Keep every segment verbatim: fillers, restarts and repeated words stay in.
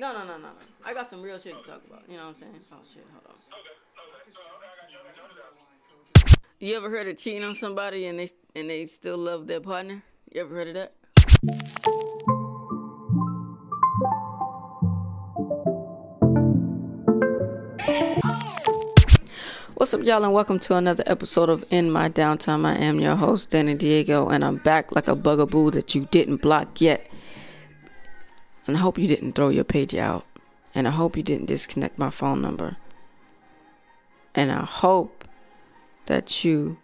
No, no, no, no, no. I got some real shit to talk about. You know what I'm saying? Oh, shit. Hold on. Okay. You ever heard of cheating on somebody and they and they still love their partner? You ever heard of that? What's up, y'all, and welcome to another episode of In My Downtime. I am your host, Danny Diego, and I'm back like a bugaboo that you didn't block yet. And I hope you didn't throw your page out. And I hope you didn't disconnect my phone number. And I hope that you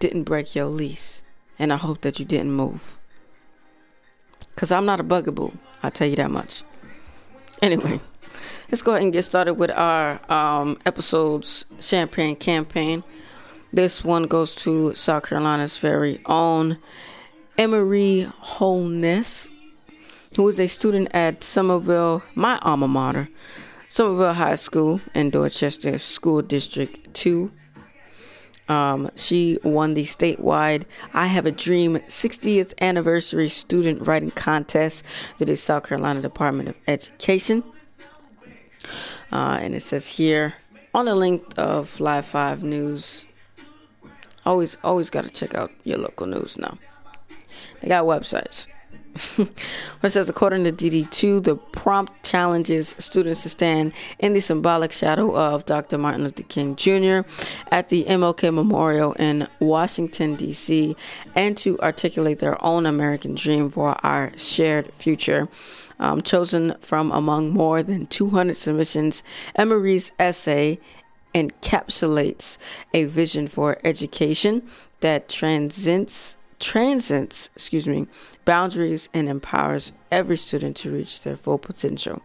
didn't break your lease. And I hope that you didn't move. Because I'm not a bugaboo. I'll tell you that much. Anyway, let's go ahead and get started with our um, episode's Champagne Campaign. This one goes to South Carolina's very own Emery Holness, who is a student at Somerville, my alma mater, Somerville High School in Dorchester School District two. Um, she won the statewide I Have a Dream sixtieth Anniversary Student Writing Contest through the South Carolina Department of Education. Uh, and it says here, on the link of Live five News, always, always got to check out your local news now. They got websites. It says, according to D D two, the prompt challenges students to stand in the symbolic shadow of Doctor Martin Luther King Junior at the M L K Memorial in Washington, D C, and to articulate their own American dream for our shared future. Um, chosen from among more than two hundred submissions, Emery's essay encapsulates a vision for education that transcends transcends, excuse me, boundaries and empowers every student to reach their full potential.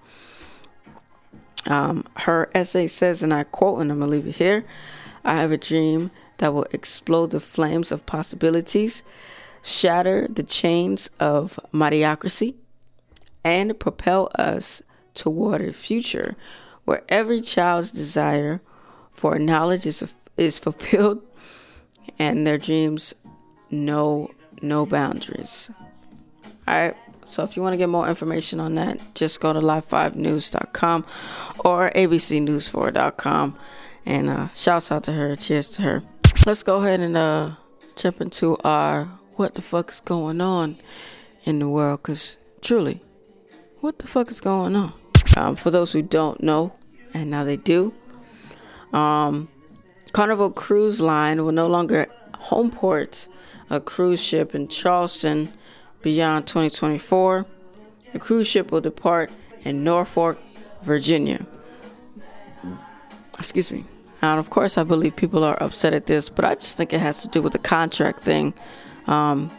Um, her essay says, and I quote, and I'm going to leave it here, "I have a dream that will explode the flames of possibilities, shatter the chains of mediocrity, and propel us toward a future where every child's desire for knowledge is, is fulfilled and their dreams No, no boundaries." All right. So if you want to get more information on that, just go to live five news dot com or a b c news four dot com. And uh, shouts out to her. Cheers to her. Let's go ahead and uh, jump into our what the fuck is going on in the world. Because truly, what the fuck is going on? Um, for those who don't know, and now they do, um, Carnival Cruise Line will no longer home port a cruise ship in Charleston beyond twenty twenty-four. The cruise ship will depart in Norfolk, Virginia. Excuse me. And of course, I believe people are upset at this, but I just think it has to do with the contract thing. Um,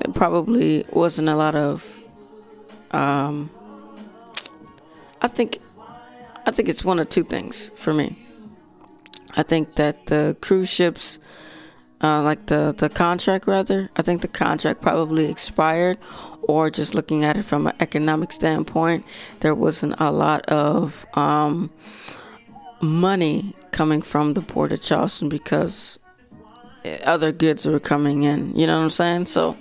there probably wasn't a lot of. Um, I think, I think it's one of two things for me. I think that the cruise ships. Uh, like the, the contract, rather. I think the contract probably expired, or just looking at it from an economic standpoint, there wasn't a lot of um, money coming from the Port of Charleston because other goods were coming in. You know what I'm saying? So,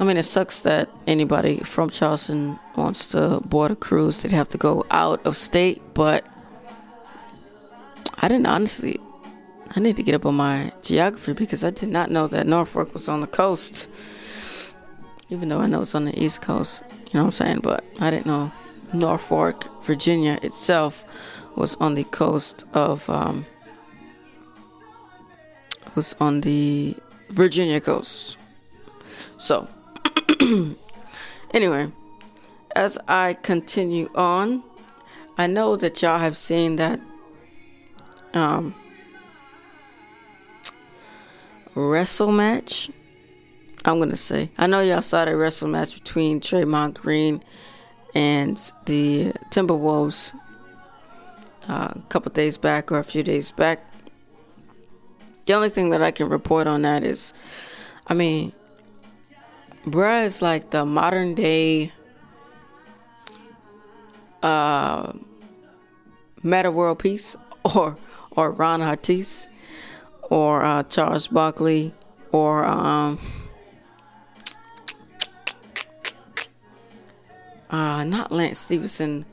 I mean, it sucks that anybody from Charleston wants to board a cruise. They'd have to go out of state, but I didn't honestly... I need to get up on my geography because I did not know that Norfolk was on the coast. Even though I know it's on the East Coast, you know what I'm saying? But I didn't know Norfolk, Virginia itself was on the coast of, um, was on the Virginia coast. So, anyway, as I continue on, I know that y'all have seen that, um, wrestle match, I'm gonna say. I know y'all saw the wrestle match between Draymond Green and the Timberwolves uh, a couple days back or a few days back. The only thing that I can report on that is, I mean, bruh is like the modern day uh, Metta World Peace or or Ron Artest. Or uh, Charles Barkley, or um, Uh, not Lance Stevenson.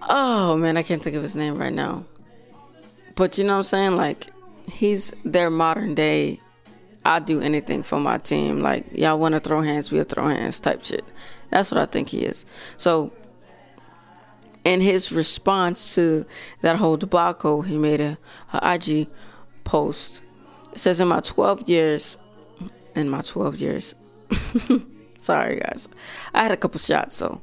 Oh, man, I can't think of his name right now. But you know what I'm saying? Like, he's their modern day, I'll do anything for my team. Like, y'all want to throw hands, we'll throw hands type shit. That's what I think he is. So, in his response to that whole debacle, he made a, a I G post. It says, in my twelve years, in my twelve years, sorry guys, I had a couple shots, so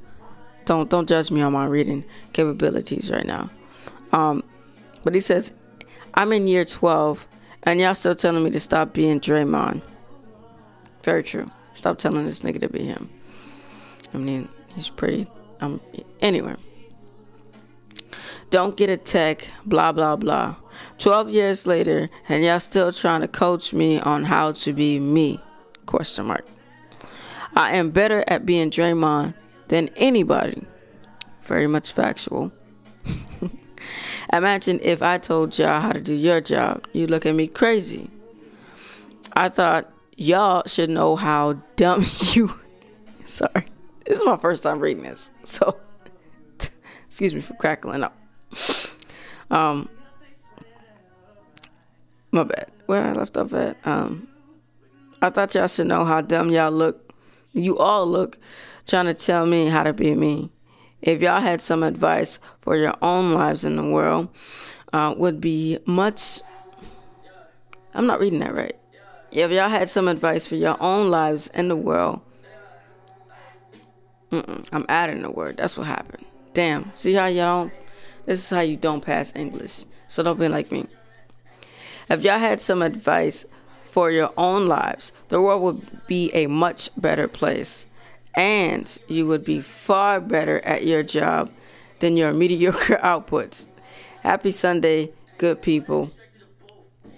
don't don't judge me on my reading capabilities right now. Um, but he says, I'm in year twelve, and y'all still telling me to stop being Draymond. Very true. Stop telling this nigga to be him. I mean, he's pretty. Um, anyway. Don't get a tech, blah, blah, blah. twelve years later, and y'all still trying to coach me on how to be me, question mark. I am better at being Draymond than anybody. Very much factual. Imagine if I told y'all how to do your job. You look at me crazy. I thought y'all should know how dumb you... Sorry. This is my first time reading this, so... Excuse me for crackling up. Um, my bad. Where I left off at? Um, I thought y'all should know how dumb y'all look. You all look trying to tell me how to be me. If y'all had some advice for your own lives in the world, uh, would be much... I'm not reading that right. If y'all had some advice for your own lives in the world... Mm-mm, I'm adding the word. That's what happened. Damn, see how you don't, this is how you don't pass English. So don't be like me. If y'all had some advice for your own lives, the world would be a much better place. And you would be far better at your job than your mediocre outputs. Happy Sunday, good people.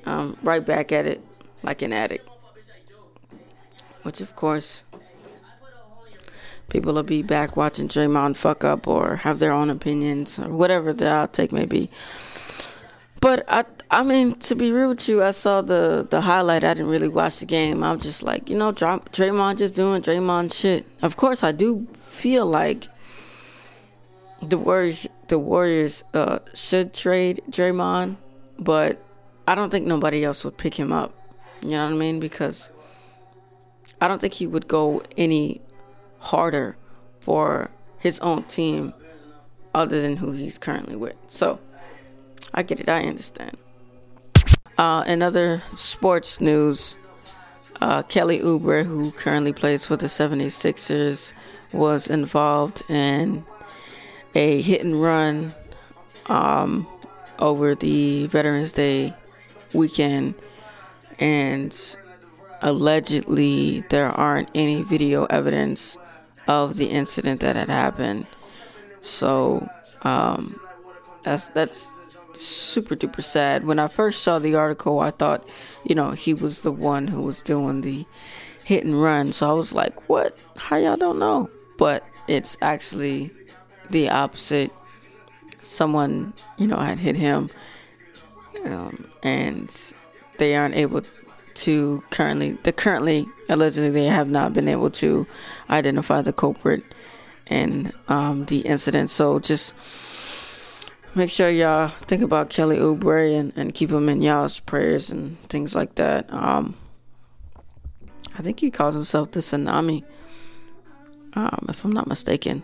Um, right back at it like an addict. Which, of course... People will be back watching Draymond fuck up or have their own opinions or whatever the outtake may be. But, I I mean, to be real with you, I saw the, the highlight. I didn't really watch the game. I was just like, you know, Draymond just doing Draymond shit. Of course, I do feel like the Warriors, the Warriors uh, should trade Draymond. But I don't think nobody else would pick him up. You know what I mean? Because I don't think he would go any... harder for his own team other than who he's currently with. So, I get it. I understand. Uh, in other sports news, uh, Kelly Oubre, who currently plays for the seventy-sixers, was involved in a hit and run um, over the Veterans Day weekend, and allegedly there aren't any video evidence of the incident that had happened. So um, that's that's super duper sad. When I first saw the article, I thought, you know, he was the one who was doing the hit and run. So I was like, what? How y'all don't know? But it's actually the opposite. Someone, you know, had hit him, um, and they aren't able to currently, the currently allegedly they have not been able to identify the culprit and um, the incident. So just make sure y'all think about Kelly Oubre and, and keep him in y'all's prayers and things like that. Um, I think he calls himself the Tsunami, um, if I'm not mistaken.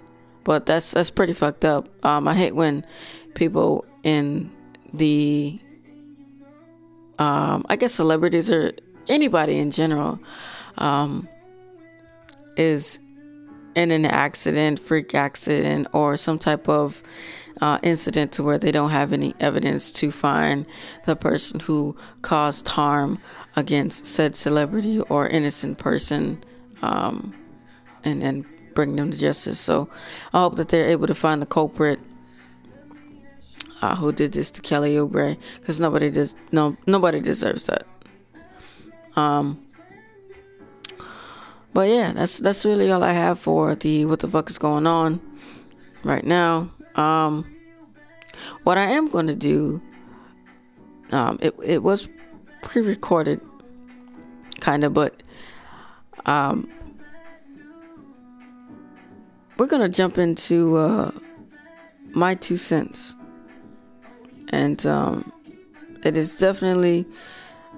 But that's that's pretty fucked up. Um, I hate when people in the Um, I guess celebrities or anybody in general um, is in an accident, freak accident, or some type of uh, incident to where they don't have any evidence to find the person who caused harm against said celebrity or innocent person, um, and then bring them to justice. So I hope that they're able to find the culprit. Uh, who did this to Kelly Oubre? Because nobody does, no, nobody deserves that. Um, but yeah, that's that's really all I have for the what the fuck is going on right now. Um, what I am going to do, um, it it was pre-recorded, kind of, but um, we're going to jump into uh, my two cents. And um, it is definitely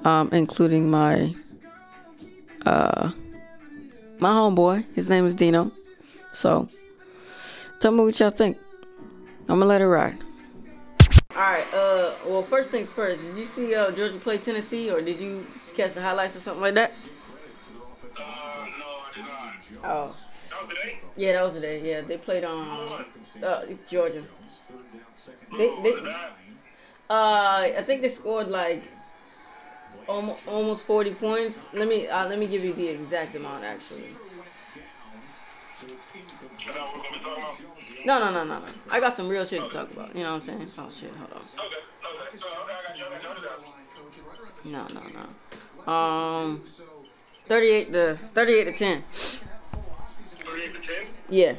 um, including my uh, my homeboy. His name is Dino. So tell me what y'all think. I'm going to let it ride. All right. Uh, well, first things first. Did you see uh, Georgia play Tennessee, or did you catch the highlights or something like that? Uh, no, I did not. Oh. That was today? Yeah, that was today. Yeah, they played on um, uh, Georgia. They, they, uh, I think they scored like almost forty points. Let me, uh, let me give you the exact amount actually. No, no, no, no, no. I got some real shit to talk about. You know what I'm saying? Oh, shit. Hold on. No, no, no. Um, thirty-eight to ten thirty-eight to ten Yeah.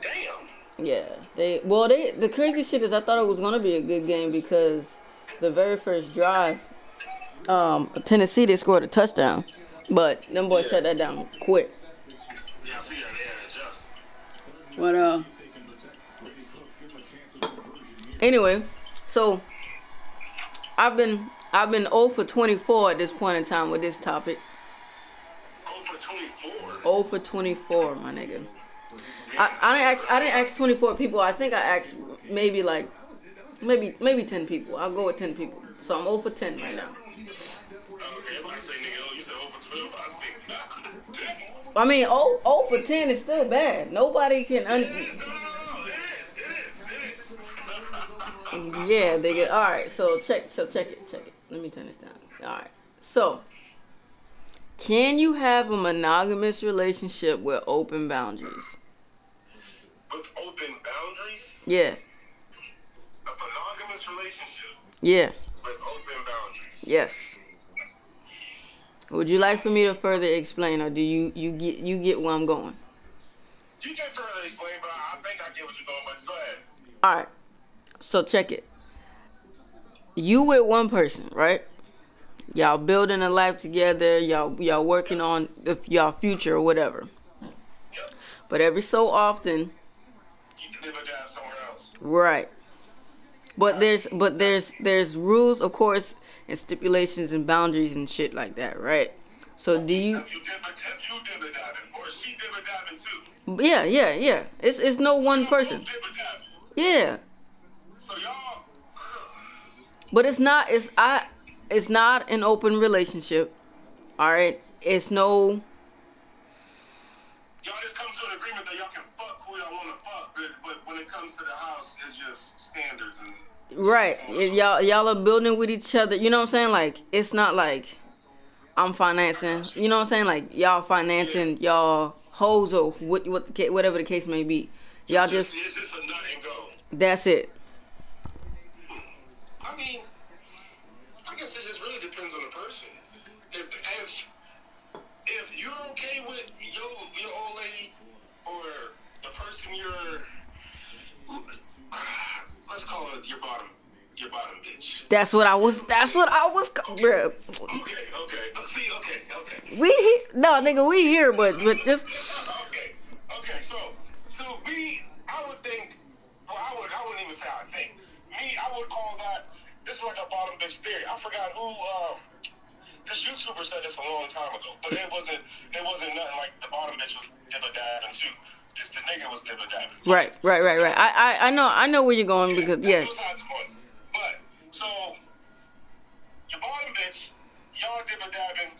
Damn. Yeah. They well, they the crazy shit is I thought it was gonna be a good game because the very first drive, um, Tennessee they scored a touchdown, but them boys yeah. shut that down quick. Yeah, I see that. But, uh, anyway, so I've been, I've been zero for twenty-four at this point in time with this topic. zero for twenty-four zero for twenty-four my nigga. I, I didn't ask, I didn't ask twenty-four people. I think I asked maybe like, maybe, maybe ten people. I'll go with ten people. So I'm zero for ten right now. I mean, zero for ten is still bad. Nobody can... Un- it is, no, no, no, it is, it is. Yeah, they get... All right, so check so check it, check it. Let me turn this down. All right, so... Can you have a monogamous relationship with open boundaries? With open boundaries? Yeah. A monogamous relationship? Yeah. With open boundaries? Yes. Would you like for me to further explain, or do you, you get you get where I'm going? You can further explain, but I think I get what you're going, but go ahead. All right. So check it. You with one person, right? Y'all building a life together. Y'all y'all working on the, y'all future or whatever. Yep. But every so often, you live a job somewhere else. Right. But there's but there's there's rules, of course, and stipulations and boundaries and shit like that, right? So do you? If you dibba dabbing, or she dibba dabbing too. Yeah, yeah, yeah. It's it's no so one person. Yeah. So y'all. But it's not. It's I. It's not an open relationship. All right. It's no. Y'all just come to an agreement that y'all can fuck who y'all want to fuck, but, but when it comes to the house, it's just standards and. Right, y'all y'all are building with each other. You know what I'm saying? Like, it's not like I'm financing. You know what I'm saying? Like, y'all financing yeah. y'all hoes or what, what the, whatever the case may be. Y'all it's just, just it's just a nut and go. That's it. I mean, I guess it just really depends on the person. If if, if you're okay with your your old lady or the person you're. Let's call it your bottom, your bottom bitch. That's what I was. That's what I was. Okay, bruh. okay, okay. See, okay, okay. We he, no, nigga, we here, but but just. Okay, okay. So, so we, I would think. Well, I would, I wouldn't even say I think. Me, I would call that. This is like a bottom bitch theory. I forgot who. Um, this YouTuber said this a long time ago, but it wasn't. It wasn't nothing like the bottom bitch was dibba dabbing too. Just the nigga was dibba dabbing. Right, right, right, right. I, I, I know, I know where you're going yeah, because yeah. That's but so your bottom bitch, y'all dibba dabbing,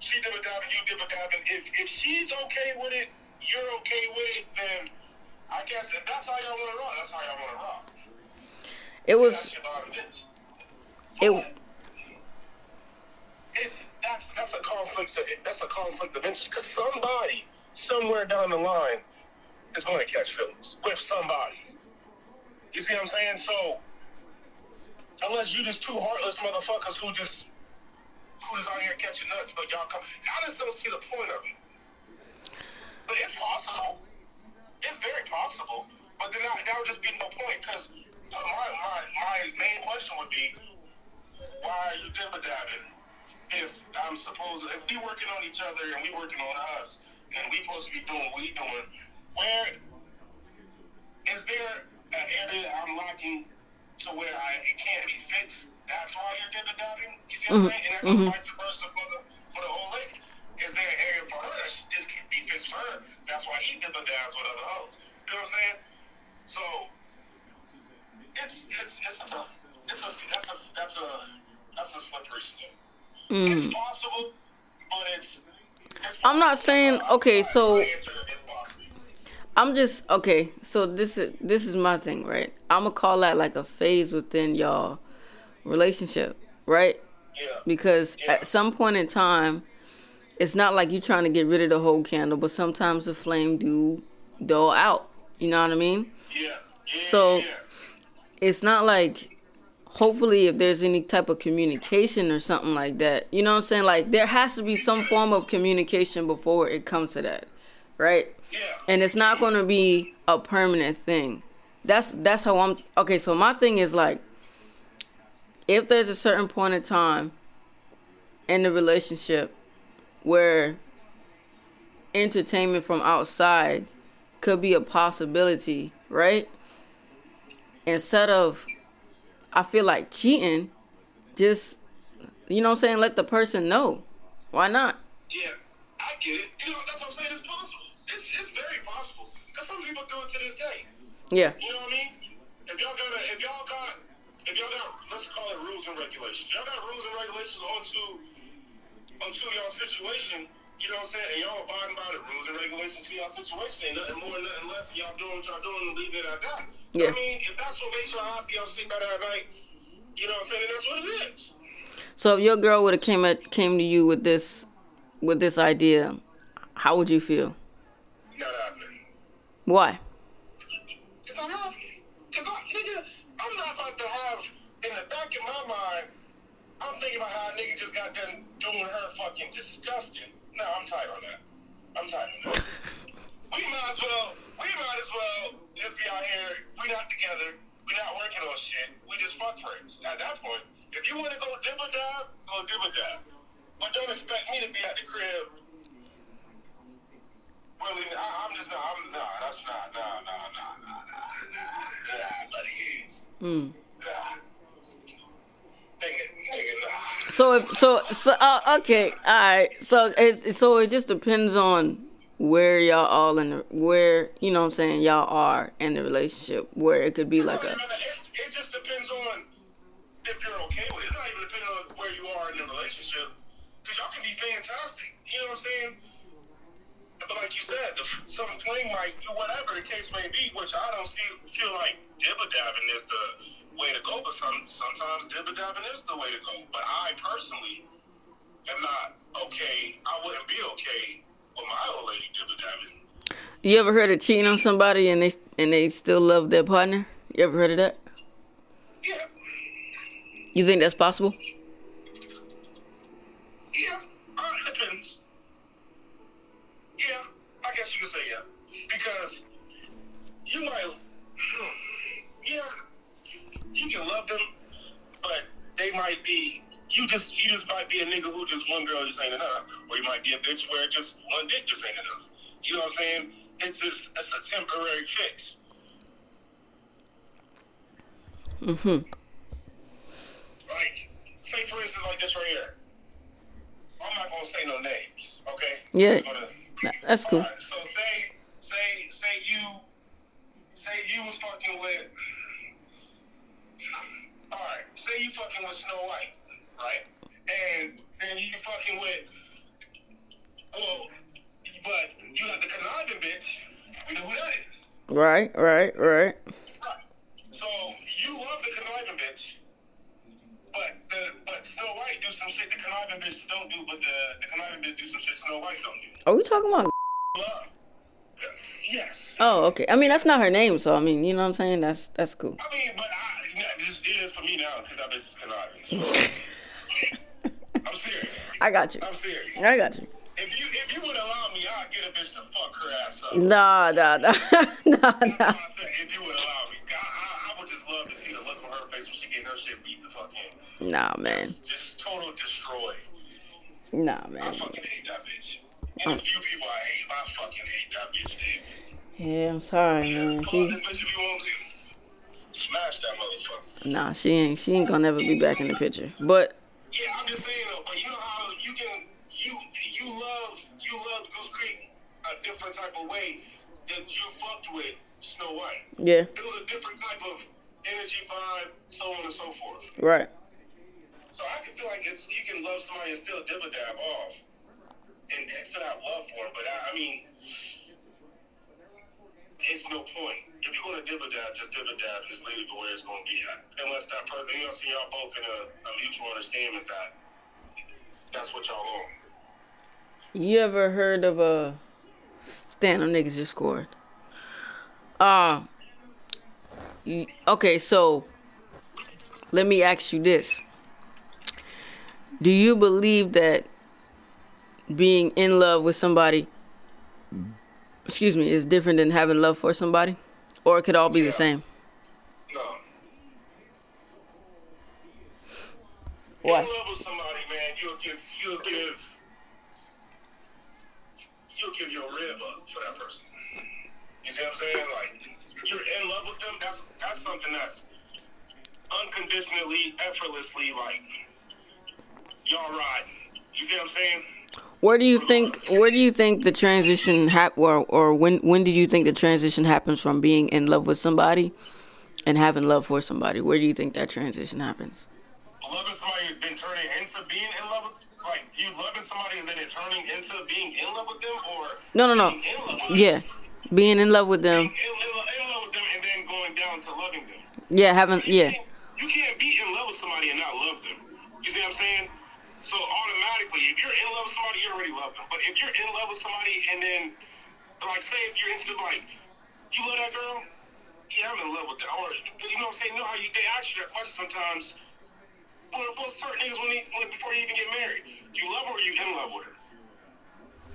she dibba dabbing, you dibba dabbing. If if she's okay with it, you're okay with it. Then I guess if that's how y'all want to rock, that's how y'all want to rock. It was. That's your bottom bitch. It. It's that's that's a conflict. That's a conflict of interest because somebody somewhere down the line. It's going to catch feelings with somebody. You see what I'm saying? So, unless you just two heartless motherfuckers who just who is out here catching nuts, but y'all come, I just don't see the point of it. But it's possible. It's very possible. But then that would just be no point because my, my my main question would be, why are you dibba dabbing? If I'm supposed, if we working on each other and we working on us, and we supposed to be doing what we doing. Where it, I'm locking to where I, it can't be fixed. That's why you're good at diving. You see what I'm saying? And I go vice versa for the, for the whole lake. Is there an area for her? This can be fixed for her. That's why he did the dives with other hoes. You know what I'm saying? So it's it's it's a it's a that's a that's a that's a slippery slope. Mm. It's possible, but it's. it's possible. I'm not saying okay. So I'm just okay. So this is this is my thing, right? I'm gonna call that like a phase within y'all relationship, right? Yeah. Because yeah. at some point in time. It's not like you're trying to get rid of the whole candle, but sometimes the flame do dull out. You know what I mean? Yeah. yeah so yeah. It's not like, hopefully, if there's any type of communication or something like that, you know what I'm saying? Like, there has to be some form of communication before it comes to that, right? Yeah. And it's not going to be a permanent thing. That's that's how I'm... Okay, so my thing is, like, if there's a certain point in time in the relationship where entertainment from outside could be a possibility, right? Instead of, I feel like cheating, just, you know what I'm saying, let the person know. Why not? Yeah, I get it. You know, that's what I'm saying. It's possible. It's, it's very possible. Because some people do it to this day. Yeah. You know what I mean? If y'all got, a, if y'all got, if y'all got, let's call it rules and regulations. Y'all got rules and regulations on to Until y'all situation, you know what I'm saying, and y'all abiding by the rules and regulations to y'all situation, ain't nothing more, nothing less, y'all doing what y'all doing and leave it at that. Yeah. I mean, if that's what makes y'all happy, y'all sleep better at night, you know what I'm saying, and that's what it is. So if your girl would have came at, came to you with this, with this idea, how would you feel? Not happy. Why? Because I'm happy. Because, nigga, I'm not about to have, in the back of my mind, I'm thinking about how a nigga just got done doing her fucking disgusting. No, I'm tight on that. I'm tight on that. We might as well, we might as well just be out here. We not together. We not working on shit. We just fuck friends. At that point, if you want to go dip or dive, go dip or dive. But don't expect me to be at the crib. Really, I, I'm just not, I'm not, nah, that's not, nah, nah, nah, nah, nah, nah, nah, buddy. Mm. Nah. So if so so uh, okay, all right. So it so it just depends on where y'all all in the where you know what I'm saying y'all are in the relationship where it could be it's like a. Even, it just depends on if you're okay with it. It's not even depending on where you are in the relationship because y'all can be fantastic. You know what I'm saying? But like you said, the, some fling might do whatever the case may be, which I don't see feel like dibba dabbing is the way to go, but some, sometimes dibba dabbing is the way to go. But I personally am not okay. I wouldn't be okay with my old lady dibba dabbing. You ever heard of cheating on somebody and they and they still love their partner? You ever heard of that? Yeah. You think that's possible? Yeah, uh, it depends. Yeah, I guess you could say yeah, because you might, yeah. You can love them, but they might be, you just you just might be a nigga who just one girl just ain't enough. Or you might be a bitch where just one dick just ain't enough. You know what I'm saying? It's just, it's a temporary fix. Mm-hmm. Like, say for instance like this right here. I'm not going to say no names, okay? Yeah, gonna, that's cool. Right, so say, say, say you, say you was fucking with... All right, say you fucking with Snow White, right? And then you fucking with, well, but you got the conniving bitch. We know who that is. Right, right, right. Right. So you love the conniving bitch, but the but Snow White do some shit the conniving bitch don't do, but the, the conniving bitch do some shit Snow White don't do. Are we talking about? Love. Yes. Oh, okay. I mean, that's not her name, so I mean, you know what I'm saying? That's that's cool. I mean, but I. This is for me now because I've been conniving. I'm serious. I got you. I'm serious. I got you. If you if you would allow me, I'd get a bitch to fuck her ass up. Nah, nah, nah, nah, nah. I said, if you would allow me, I, I, I would just love to see the look on her face when she getting her shit beat the fuck in. Nah, man. Just, just total destroy. Nah, man. I fucking hate that bitch. And there's few people I hate, but I fucking hate that bitch, dude. Yeah, I'm sorry, man. Call this bitch if you want to. smash that motherfucker. Nah, she ain't. She ain't gonna never be back in the picture. But yeah, I'm just saying though. But you know how you can you you love you love Goose Creek a different type of way that you fucked with Snow White. Yeah, it was a different type of energy vibe, so on and so forth. Right. So I can feel like it's you can love somebody and still dibble dab off, and, and still have love for it. But I, I mean, it's no point. If you're going to dibble dab, just dibble dab. Just leave it to where it's going to be at. Unless that person, you know, see y'all both in a, a mutual understanding that that's what y'all want. You ever heard of a damn? Them niggas just scored. Uh, okay, so let me ask you this. Do you believe that being in love with somebody, excuse me, is different than having love for somebody? Or it could all be yeah. the same? No. What? In love with somebody, man, you'll give, you'll give, you'll give your rib up for that person. You see what I'm saying? Like, you're in love with them, that's, that's something that's unconditionally, effortlessly, like, y'all ride. You see what I'm saying? Where do you think? Where do you think the transition hap- or, or when? When do you think the transition happens from being in love with somebody and having love for somebody? Where do you think that transition happens? Loving somebody, then turning into being in love with, like you loving somebody and then it turning into being in love with them, or no, no, no, being in love with them? Yeah, being in love with them. Being in, in love with them and then going down to loving them. Yeah, having you yeah. Can't, you can't be in love with somebody and not love them. You see what I'm saying? So automatically, if you're in love with somebody, you already love them. But if you're in love with somebody and then, like, say if you're into, like, you love that girl? Yeah, I'm in love with that. Or, you know what I'm saying? You know how you, they ask you that question sometimes. Well, well certain things when, they, when before you even get married. You love her or you in love with her?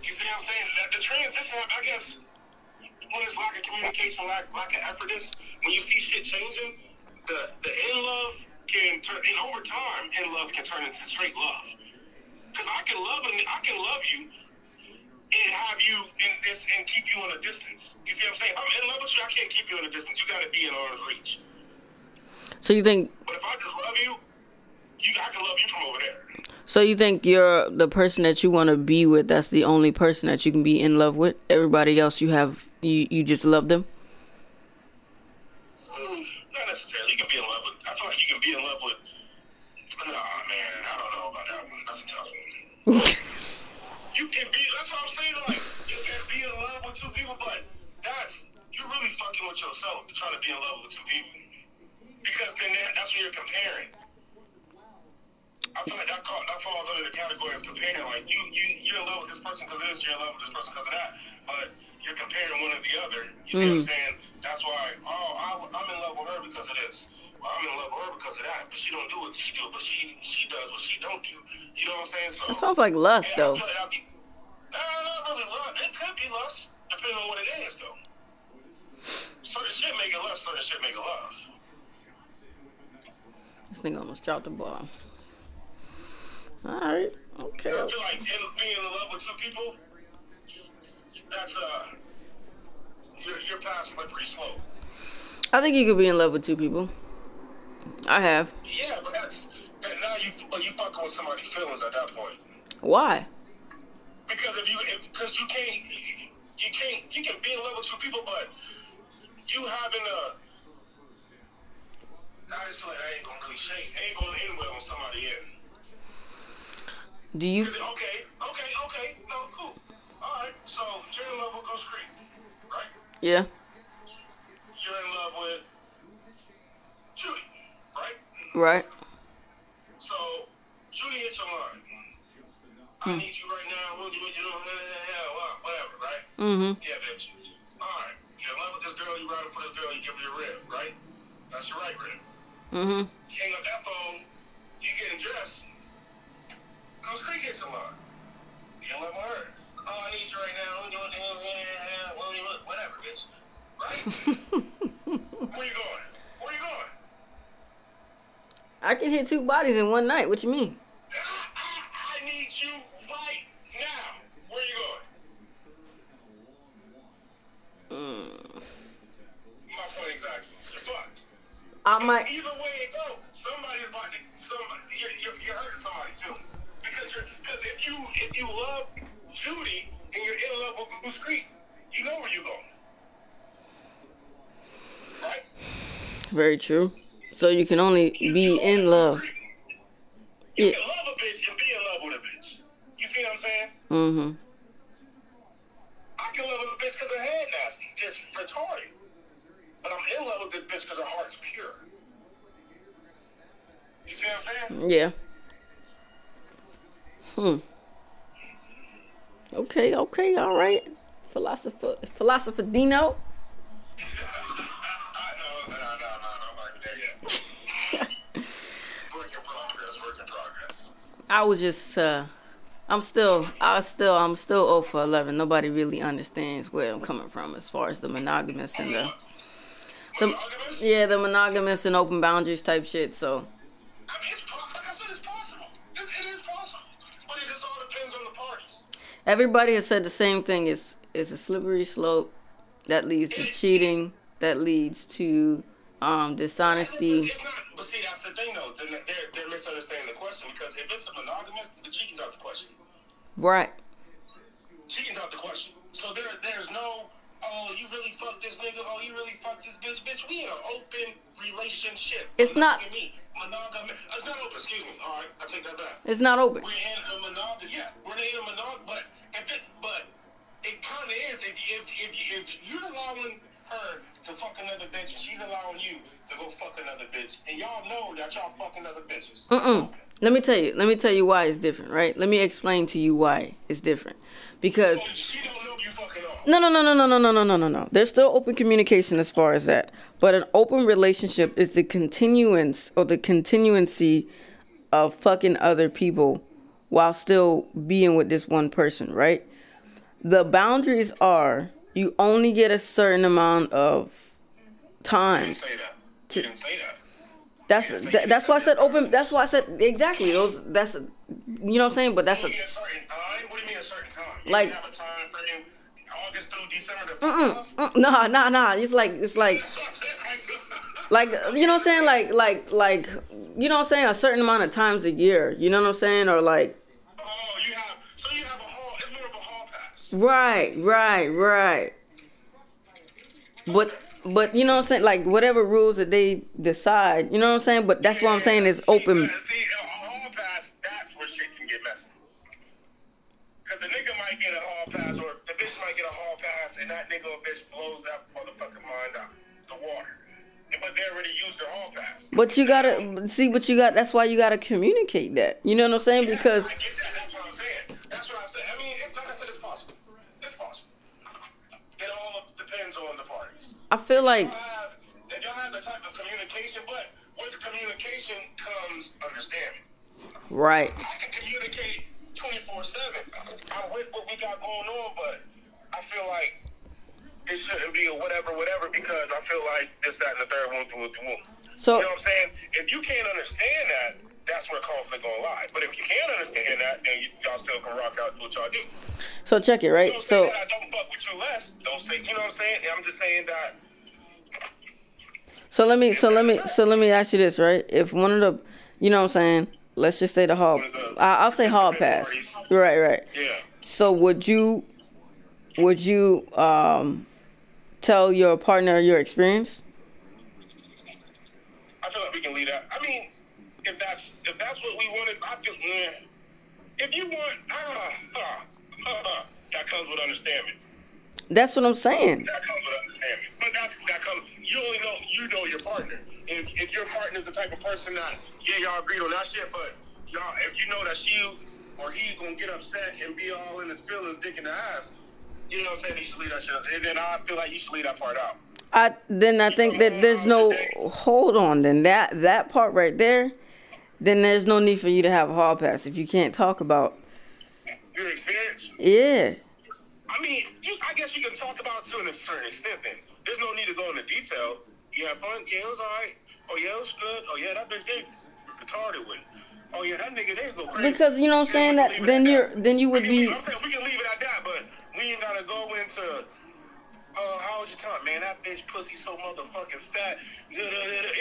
You see what I'm saying? The transition, I guess, when it's lack of communication, lack, lack of effortness, when you see shit changing, the, the in love... Can turn, and over time, in love can turn into straight love. Cause I can love, I can love you, and have you in this, and keep you on a distance. You see what I'm saying? If I'm in love with you, I can't keep you on a distance. You gotta be in arm's reach. So you think? But if I just love you, you I can love you from over there. So you think you're the person that you want to be with? That's the only person that you can be in love with. Everybody else, you have you, you just love them. Mm, not necessarily. You can be in love with. I feel like you can be in love with. Nah, man, I don't know about that one. That's a tough one. You can be. That's what I'm saying. Like, you can be in love with two people, but that's you're really fucking with yourself trying to be in love with two people, because then that, that's when you're comparing. I feel like that, call, that falls under the category of comparing. Like you, you, you're in love with this person because of this. You're in love with this person because of that. But you're comparing one or the other. You see mm. what I'm saying? That's why. Oh, I, I'm in love with her because of this. I'm in love with her because of that, but she don't do what she do, but she she does what she don't do. You know what I'm saying? So that sounds like lust, though. I feel like be, nah, not really lust. It could be lust, depending on what it is, though. Certain shit make it lust, certain shit make it love. This nigga almost dropped the ball. All right, okay. I feel like being in love with two people, that's uh, you're, you're past slippery slope. I think you could be in love with two people. I have. Yeah, but that's that now you you fucking with somebody's feelings at that point. Why? Because if you because you can't you can't you can be in love with two people, but you having a. I just feel like I ain't gonna really shake. I ain't gonna end well on somebody else. Do you? Okay, okay, okay. No, cool. All right. So you're in love with Ghost Creek, right? Yeah. You're in love with Judy. Right? Right. So, Judy hits your line. I hmm. need you right now. What do you doing? Whatever, right? Mm-hmm. Yeah, bitch. All right. You're in love with this girl. You riding for this girl. You give her your rib, right? That's your right rib. Mm-hmm. You hang up that phone. You getting dressed. Goes Creek hits your line. You're in love with her. Oh, I need you right now. What do you doing? Whatever, bitch. Right? Where you going? Where you going? I can hit two bodies in one night. What you mean? I, I, I need you right now. Where you going? Mm. My point exactly. You're fucked. my either way it goes, somebody's about to somebody you're, you're, you're hurting somebody's feelings because you're because if you if you love Judy and you're in love with Goose Creek, you know where you're going, right? Very true. So you can only be in love. You can love a bitch and be in love with a bitch. You see what I'm saying? Mm-hmm. I can love a bitch because her head nasty, just retarded. But I'm in love with this bitch because her heart's pure. You see what I'm saying? Yeah. Hmm. Okay, okay, all right. Philosopher, Philosopher Dino. I was just, uh, I'm still, I still, I'm still zero for eleven. Nobody really understands where I'm coming from as far as the monogamous and the, the yeah, the monogamous and open boundaries type shit. So, I mean, it's, like I said, it's possible. It, it is possible, but it just all depends on the parties. Everybody has said the same thing. It's it's a slippery slope that leads to cheating, that leads to um, dishonesty. But see, that's the thing, though. They're, they're misunderstanding the question because if it's a monogamous, the cheating's out the question. Right. Cheating's out the question. So there, there's no, oh, you really fucked this nigga. Oh, you really fucked this bitch. Bitch, we in an open relationship. It's not. Monogamous. It's not open. Excuse me. All right, I take that back. It's not open. We're in a monogamous. Yeah, we're in a monogamous. But if it, but it kind of is. If if if if you're allowing her to fuck another bitch and she's allowing you to go fuck another bitch and y'all know that y'all fucking other bitches. Mm-mm. Let me tell you, let me tell you why it's different, right? Let me explain to you why it's different. Because so she don't know you fucking off. No, no, no, no, no, no, no, no, no, no. There's still open communication as far as that. But an open relationship is the continuance or the continuancy of fucking other people while still being with this one person, right? The boundaries are you only get a certain amount of times. You didn't say that. That's didn't say that, that's why I said open. That's why I said exactly those. That's you know what I'm saying. But that's a. What do you mean a certain time? Like you have a time frame, August through December. Mm-mm. Nah, nah, nah. It's like it's like. Like you know what I'm saying? Like like like you know what I'm saying? A certain amount of times a year. You know what I'm saying? Or like. Oh, you have. Right, right, right. But but you know what I'm saying? Like whatever rules that they decide, you know what I'm saying? But that's yeah, what I'm saying is open. See, a hall pass, that's where shit can get messy. Because a nigga might get a hall pass or the bitch might get a hall pass and that nigga or bitch blows that motherfucking mind out the water. But they already used their hall pass. But you gotta see what you got. That's why you gotta communicate that. You know what I'm saying? Yeah, because I get that. That's what I'm saying. That's what I said. I mean, it's like I said, it's possible. It's possible. It all depends on the parties. I feel like if y'all have, if y'all have the type of communication, but with communication comes understanding. Right. I can communicate twenty-four seven. I'm with what we got going on, but I feel like it shouldn't be a whatever, whatever, because I feel like this, that, and the third one, two, two, one. So, you know what I'm saying? If you can't understand that, that's where conflict gonna lie. But if you can't understand that, then y- y'all still can rock out to what y'all do. So check it, right? Don't so say that I don't fuck with you less. Don't say, you know what I'm saying? I'm just saying that. So let me, so let me, so let me ask you this, right? If one of the, you know what I'm saying? Let's just say the hall. The, I'll say hall pass. Parties. Right, right. Yeah. So would you, would you, um, tell your partner your experience? I feel like we can leave that. I mean, if that's if that's what we wanted, I feel. Mm, if you want, ah, ah, ah, that comes with understanding. That's what I'm saying. That comes with understanding, but that's that comes. You only know you know your partner. If if your partner's the type of person that yeah y'all agreed on that shit, but y'all if you know that she or he's gonna get upset and be all in his feelings, dick in the ass. You know what I'm saying? You should leave that shit. And then I feel like you should leave that part out. I then I think that there's no hold on. Then that that part right there, then there's no need for you to have a hall pass if you can't talk about your experience. Yeah. I mean, you, I guess you can talk about it to a certain extent. Then there's no need to go into detail. You have fun. Yeah, it was all right. Oh yeah, it was good. Oh yeah, that bitch did retarded with it. Oh yeah, that nigga did go crazy. Because you know what I'm saying yeah, that then you're that. then you would be. I'm saying we can leave it at that, but we ain't gotta go into oh, how was your time? Man, that bitch pussy so motherfucking fat. You know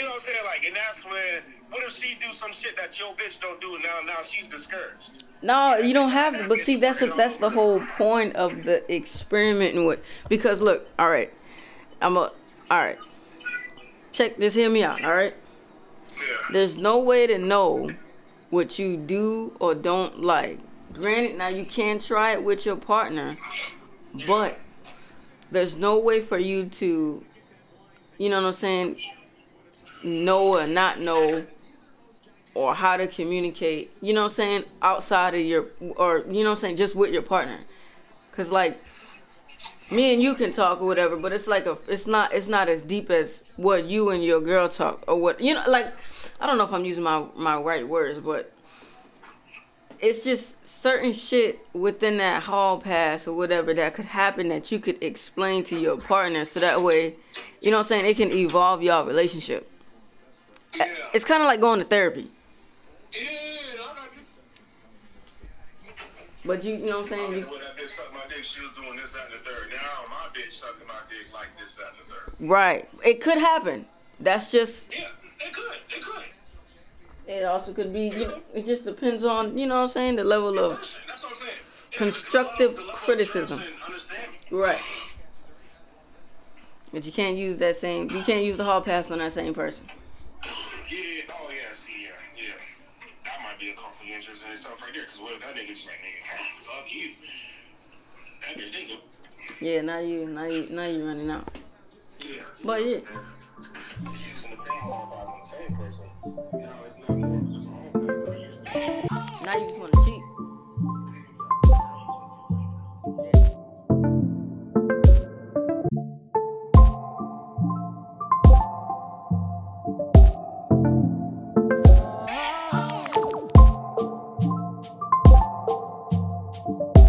what I'm saying? Like, and that's when, what if she do some shit that your bitch don't do, and now, now she's discouraged? No, you don't have to. But see, that's a, that's the whole point of the experimenting with. Because look, all right, I'm a, all right. Check this. Hear me out. All right. Yeah. There's no way to know what you do or don't like. Granted, now you can try it with your partner, but there's no way for you to, you know what I'm saying, know or not know, or how to communicate, you know what I'm saying, outside of your, or, you know what I'm saying, just with your partner. Because, like, me and you can talk or whatever, but it's like a, it's not, it's not as deep as what you and your girl talk, or what, you know, like, I don't know if I'm using my, my right words, but it's just certain shit within that hall pass or whatever that could happen that you could explain to your partner, so that way, you know what I'm saying, it can evolve y'all relationship. Yeah. It's kind of like going to therapy. Yeah, I got you. But you, you know what I'm saying? You, well, that bitch sucked my dick. She was doing this, that, and the third. Now my bitch sucking my dick like this, that, and the third. Right. It could happen. That's just... Yeah, it could. It could. It also could be, you know, it just depends on, you know what I'm saying, the level of That's what I'm saying. constructive the level, the level criticism. Of right. But you can't use that same, you can't use the hall pass on that same person. Yeah, oh yes, yeah, yeah. That might be a conflict of interest in itself right there, because what if that nigga just like, nigga, fuck you. That bitch nigga. Yeah, now you, now you, now you running out. Yeah. But yeah. Now you just want to cheat. Yeah.